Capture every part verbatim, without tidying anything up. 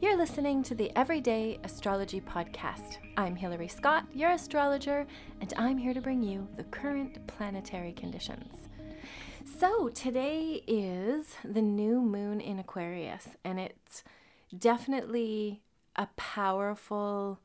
You're listening to the Everyday Astrology Podcast. I'm Hilary Scott, your astrologer, and I'm here to bring you the current planetary conditions. So today is the new moon in Aquarius, and it's definitely a powerful,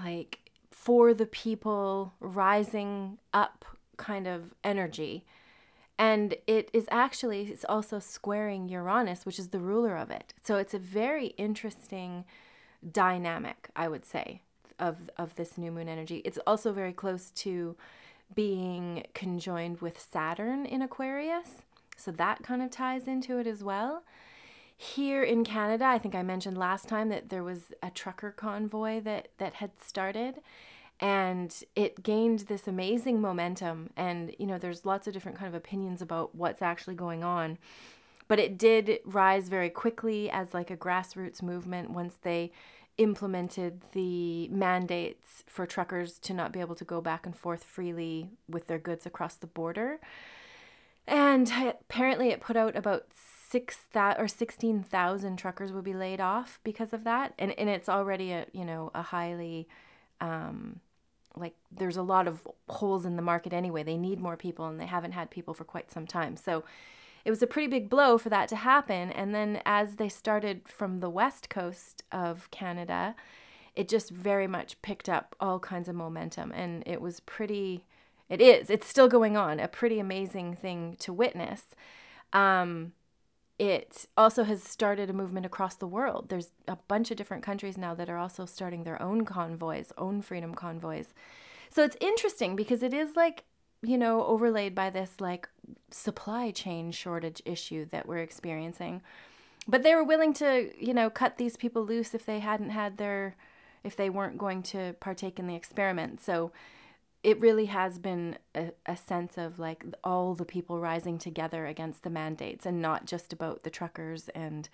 like, for the people, rising up kind of energy. And it is actually, it's also squaring Uranus, which is the ruler of it. So it's a very interesting dynamic, I would say, of, of this new moon energy. It's also very close to being conjoined with Saturn in Aquarius. So that kind of ties into it as well. Here in Canada, I think I mentioned last time that there was a trucker convoy that, that had started. And it gained this amazing momentum. And, you know, there's lots of different kind of opinions about what's actually going on. But it did rise very quickly as like a grassroots movement once they implemented the mandates for truckers to not be able to go back and forth freely with their goods across the border. And apparently it put out about six thousand or sixteen thousand truckers would be laid off because of that. And, and it's already, a you know, a highly... Um, like there's a lot of holes in the market anyway. They need more people and they haven't had people for quite some time. So it was a pretty big blow for that to happen. And then as they started from the west coast of Canada, it just very much picked up all kinds of momentum. And it was pretty, it is, it's still going on, a pretty amazing thing to witness. Um, It also has started a movement across the world. There's a bunch of different countries now that are also starting their own convoys, own freedom convoys. So it's interesting because it is like, you know, overlaid by this like supply chain shortage issue that we're experiencing. But they were willing to, you know, cut these people loose if they hadn't had their, if they weren't going to partake in the experiment. So it really has been a, a sense of like all the people rising together against the mandates, and not just about the truckers and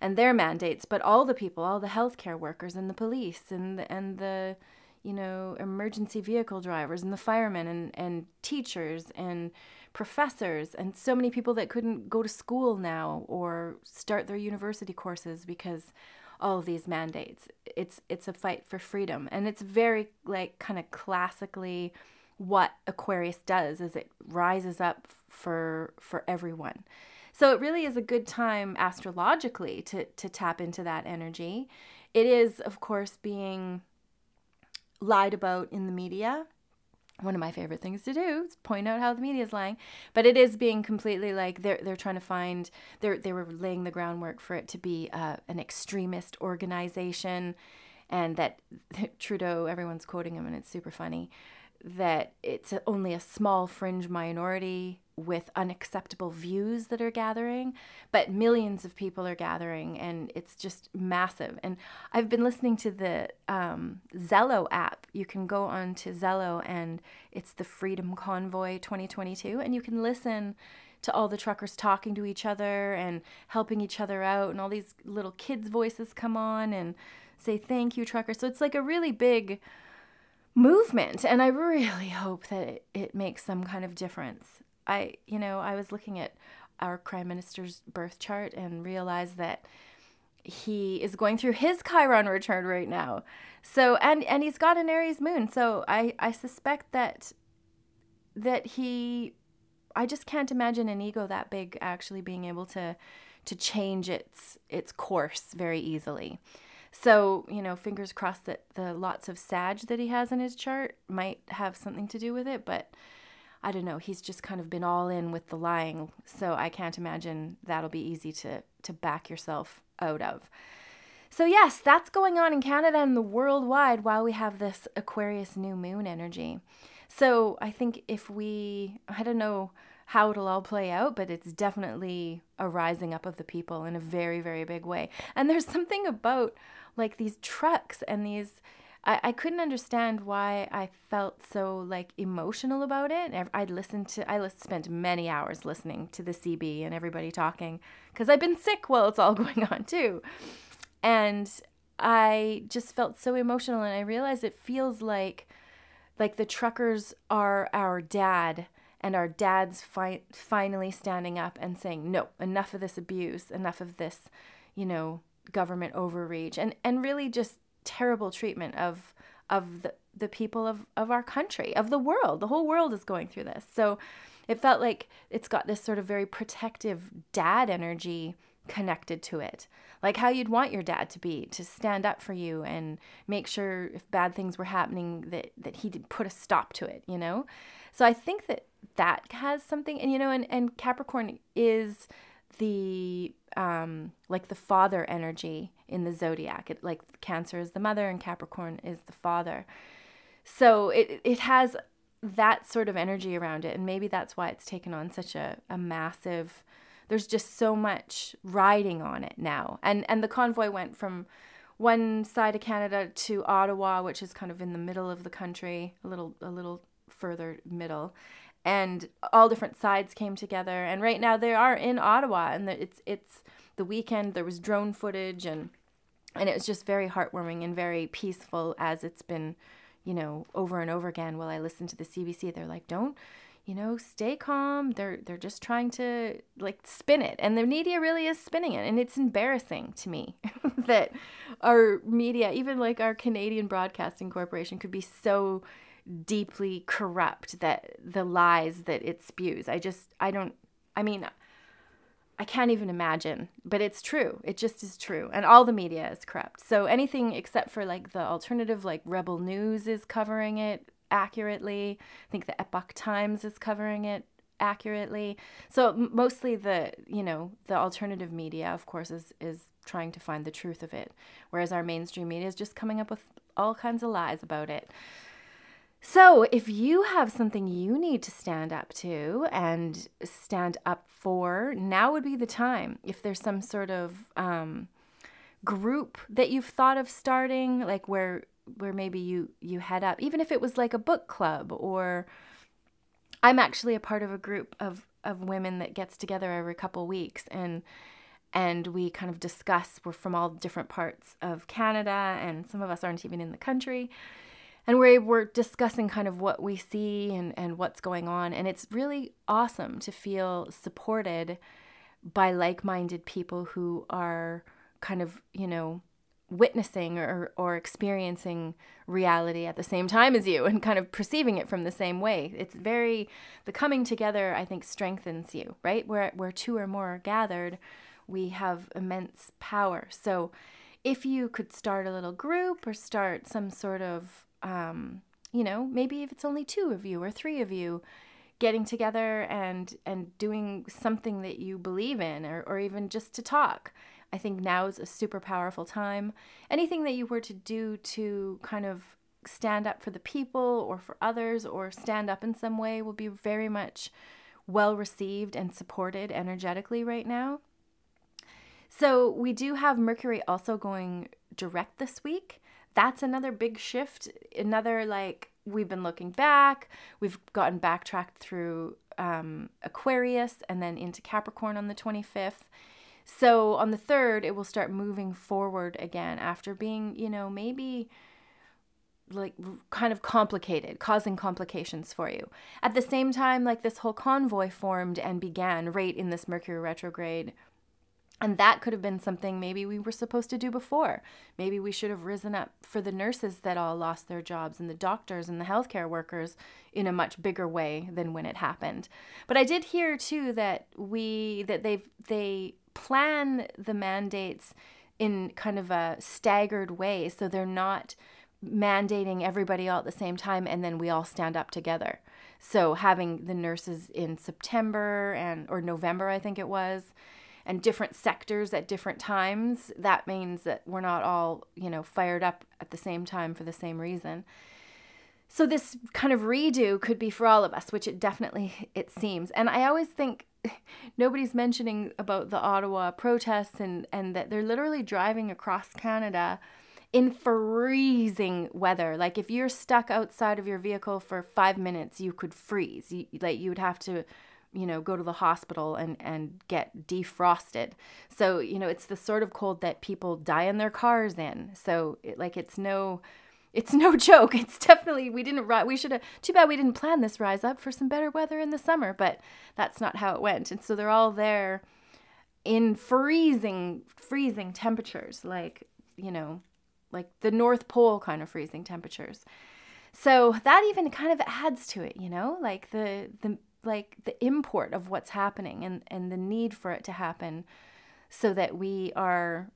and their mandates, but all the people, all the healthcare workers and the police and the, and the you know emergency vehicle drivers and the firemen and, and teachers and professors and so many people that couldn't go to school now or start their university courses because all of these mandates. It's it's a fight for freedom. And it's very like kind of classically what Aquarius does, is it rises up for for everyone. So it really is a good time astrologically to to tap into that energy. It is, of course, being lied about in the media. One of my favorite things to do is point out how the media is lying, but it is being completely like they're they're trying to find they they were laying the groundwork for it to be uh, an extremist organization, and that Trudeau, everyone's quoting him and it's super funny, that it's only a small fringe minority with unacceptable views that are gathering, but millions of people are gathering, and it's just massive. And I've been listening to the um, Zello app. You can go on to Zello, and it's the Freedom Convoy twenty twenty-two, and you can listen to all the truckers talking to each other and helping each other out, and all these little kids' voices come on and say, "Thank you, truckers." So it's like a really big movement, and I really hope that it, it makes some kind of difference. I, you know, I was looking at our Prime Minister's birth chart and realized that he is going through his Chiron return right now. So, and, and he's got an Aries moon. So I, I suspect that, that he, I just can't imagine an ego that big actually being able to, to change its, its course very easily. So, you know, fingers crossed that the lots of Sag that he has in his chart might have something to do with it, but I don't know, he's just kind of been all in with the lying, so I can't imagine that'll be easy to, to back yourself out of. So yes, that's going on in Canada and the worldwide while we have this Aquarius new moon energy. So I think if we, I don't know how it'll all play out, but it's definitely a rising up of the people in a very, very big way. And there's something about like these trucks and these I, I couldn't understand why I felt so like emotional about it. I'd listened to, I spent many hours listening to the C B and everybody talking because I've been sick while it's all going on too. And I just felt so emotional, and I realized it feels like, like the truckers are our dad, and our dad's fi- finally standing up and saying, no, enough of this abuse, enough of this, you know, government overreach and, and really just terrible treatment of of the, the people of, of our country, of the world. The whole world is going through this. So it felt like it's got this sort of very protective dad energy connected to it, like how you'd want your dad to be, to stand up for you and make sure if bad things were happening that, that he did put a stop to it, you know? So I think that that has something, and, you know, and, and Capricorn is the, um, like the father energy in the zodiac. It, like Cancer is the mother and Capricorn is the father. So it, it has that sort of energy around it. And maybe that's why it's taken on such a, a massive, there's just so much riding on it now. And and the convoy went from one side of Canada to Ottawa, which is kind of in the middle of the country, a little a little further middle. And all different sides came together. And right now they are in Ottawa. And it's it's the weekend. There was drone footage. And, and it was just very heartwarming and very peaceful, as it's been, you know, over and over again while I listen to the C B C. They're like, don't... you know, stay calm. They're they're just trying to, like, spin it. And the media really is spinning it. And it's embarrassing to me that our media, even like our Canadian Broadcasting Corporation, could be so deeply corrupt that the lies that it spews. I just, I don't, I mean, I can't even imagine. But it's true. It just is true. And all the media is corrupt. So anything except for, like, the alternative, like Rebel News is covering it accurately. I think the Epoch Times is covering it accurately. So mostly the, you know, the alternative media, of course, is, is trying to find the truth of it, whereas our mainstream media is just coming up with all kinds of lies about it. So if you have something you need to stand up to and stand up for, now would be the time. If there's some sort of um, group that you've thought of starting, like where where maybe you, you head up, even if it was like a book club, or I'm actually a part of a group of, of women that gets together every couple weeks, and, and we kind of discuss, we're from all different parts of Canada, and some of us aren't even in the country, and we're, we're discussing kind of what we see and, and what's going on. And it's really awesome to feel supported by like-minded people who are kind of, you know, witnessing or or experiencing reality at the same time as you, and kind of perceiving it from the same way. It's very, the coming together, I think, strengthens you, right? Where where two or more are gathered, we have immense power. So if you could start a little group, or start some sort of, um, you know, maybe if it's only two of you or three of you getting together and and doing something that you believe in, or, or even just to talk, I think now is a super powerful time. Anything that you were to do to kind of stand up for the people or for others, or stand up in some way, will be very much well received and supported energetically right now. So we do have Mercury also going direct this week. That's another big shift. Another, like, we've been looking back. We've gotten backtracked through um, Aquarius and then into Capricorn on the twenty-fifth. So on the third, it will start moving forward again after being, you know, maybe like kind of complicated, causing complications for you. At the same time, like this whole convoy formed and began right in this Mercury retrograde. And that could have been something maybe we were supposed to do before. Maybe we should have risen up for the nurses that all lost their jobs, and the doctors and the healthcare workers, in a much bigger way than when it happened. But I did hear too that we, that they've, they... plan the mandates in kind of a staggered way, so they're not mandating everybody all at the same time and then we all stand up together. So having the nurses in September and or November, I think it was, and different sectors at different times, that means that we're not all, you know, fired up at the same time for the same reason. So this kind of redo could be for all of us, which it definitely, it seems. And I always think nobody's mentioning about the Ottawa protests, and, and that they're literally driving across Canada in freezing weather. Like if you're stuck outside of your vehicle for five minutes, you could freeze. You, like you would have to, you know, go to the hospital and, and get defrosted. So, you know, it's the sort of cold that people die in their cars in. So it, like it's no... It's no joke. It's definitely, we didn't, we should have, too bad we didn't plan this rise up for some better weather in the summer, but that's not how it went. And so they're all there in freezing, freezing temperatures, like, you know, like the North Pole kind of freezing temperatures. So that even kind of adds to it, you know, like the, the, like the import of what's happening and, and the need for it to happen so that we are,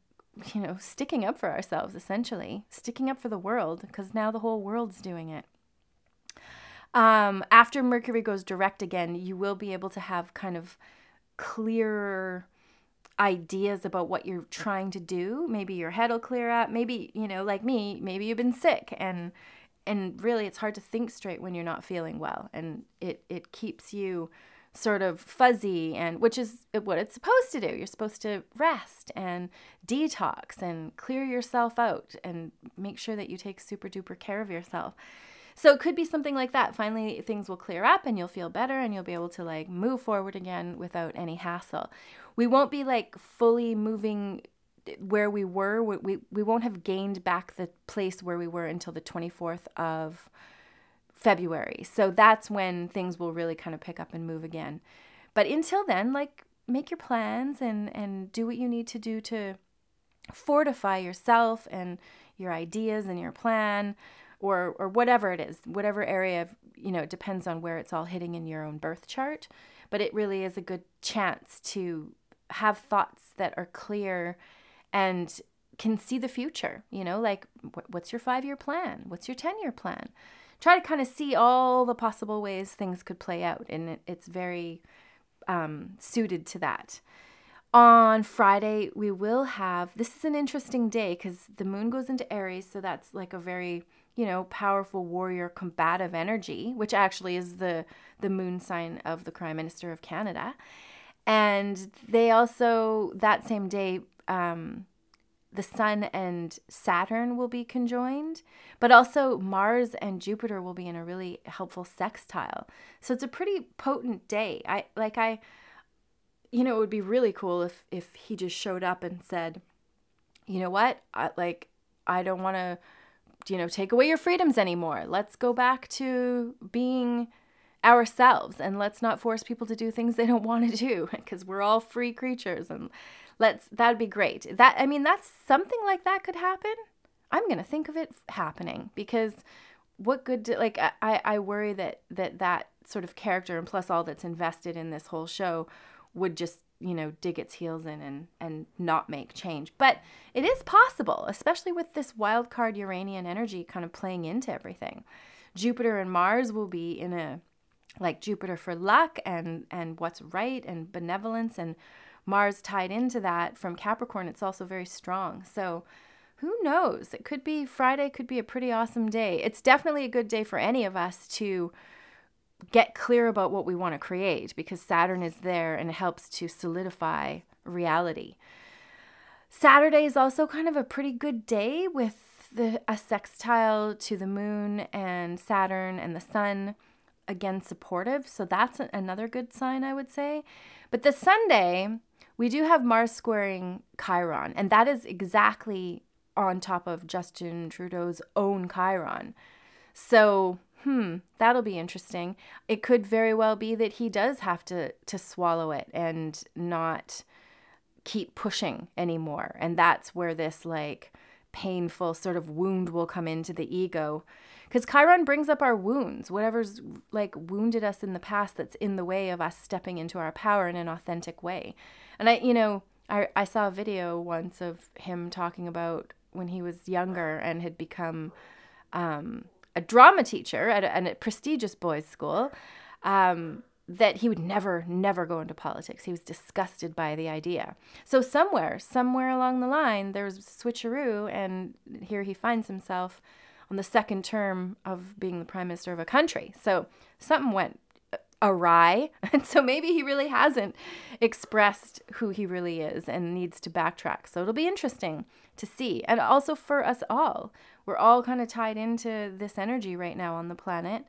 you know, sticking up for ourselves, essentially sticking up for the world, because now the whole world's doing it. Um, after Mercury goes direct again, you will be able to have kind of clearer ideas about what you're trying to do. Maybe your head will clear up. Maybe, you know, like me, maybe you've been sick and, and really it's hard to think straight when you're not feeling well. And it, it keeps you sort of fuzzy, and which is what it's supposed to do. You're supposed to rest and detox and clear yourself out and make sure that you take super duper care of yourself. So it could be something like that. Finally, things will clear up and you'll feel better and you'll be able to like move forward again without any hassle. We won't be like fully moving where we were. We we, we won't have gained back the place where we were until the twenty-fourth of February. So that's when things will really kind of pick up and move again. But until then, like make your plans and, and do what you need to do to fortify yourself and your ideas and your plan. Or or whatever it is, whatever area, of, you know, it depends on where it's all hitting in your own birth chart. But it really is a good chance to have thoughts that are clear and can see the future, you know, like wh- what's your five-year plan? What's your ten-year plan? Try to kind of see all the possible ways things could play out. And it, it's very um, suited to that. On Friday, we will have, this is an interesting day because the moon goes into Aries, so that's like a very, you know, powerful warrior, combative energy, which actually is the, the moon sign of the Prime Minister of Canada. And they also, that same day, um, the Sun and Saturn will be conjoined, but also Mars and Jupiter will be in a really helpful sextile. So it's a pretty potent day. I like I, you know, it would be really cool if, if he just showed up and said, you know what, I, like, I don't want to, you know, take away your freedoms anymore. Let's go back to being ourselves and let's not force people to do things they don't want to do, because we're all free creatures, and let's, that'd be great. That, I mean, that's something like that could happen. I'm going to think of it happening, because what good, do, like, I, I worry that, that that sort of character and plus all that's invested in this whole show would just, you know, dig its heels in and, and not make change. But it is possible, especially with this wild card Uranian energy kind of playing into everything. Jupiter and Mars will be in a, like Jupiter for luck and, and what's right and benevolence, and Mars tied into that from Capricorn. It's also very strong. So who knows? It could be, Friday could be a pretty awesome day. It's definitely a good day for any of us to get clear about what we want to create, because Saturn is there and it helps to solidify reality. Saturday is also kind of a pretty good day with the, a sextile to the moon and Saturn and the Sun, again supportive. So that's another good sign, I would say. But the Sunday, we do have Mars squaring Chiron, and that is exactly on top of Justin Trudeau's own Chiron. So Hmm, that'll be interesting. It could very well be that he does have to, to swallow it and not keep pushing anymore. And that's where this like painful sort of wound will come into the ego. Because Chiron brings up our wounds, whatever's like wounded us in the past that's in the way of us stepping into our power in an authentic way. And I, you know, I, I saw a video once of him talking about when he was younger and had become, um, a drama teacher at a, at a prestigious boys' school, um, that he would never, never go into politics. He was disgusted by the idea. So somewhere, somewhere along the line, there was a switcheroo, and here he finds himself on the second term of being the prime minister of a country. So something went awry, and so maybe he really hasn't expressed who he really is and needs to backtrack. So it'll be interesting to see. And also for us all, we're all kind of tied into this energy right now on the planet.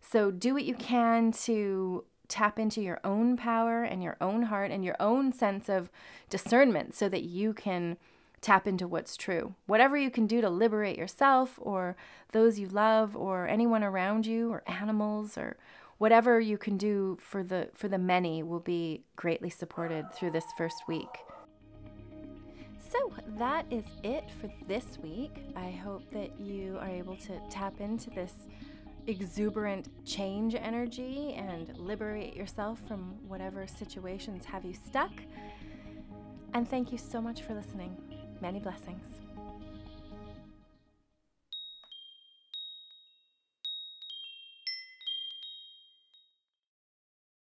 So do what you can to tap into your own power and your own heart and your own sense of discernment so that you can tap into what's true. Whatever you can do to liberate yourself or those you love or anyone around you or animals or whatever you can do for the for the many will be greatly supported through this first week. So that is it for this week. I hope that you are able to tap into this exuberant change energy and liberate yourself from whatever situations have you stuck. And thank you so much for listening. Many blessings.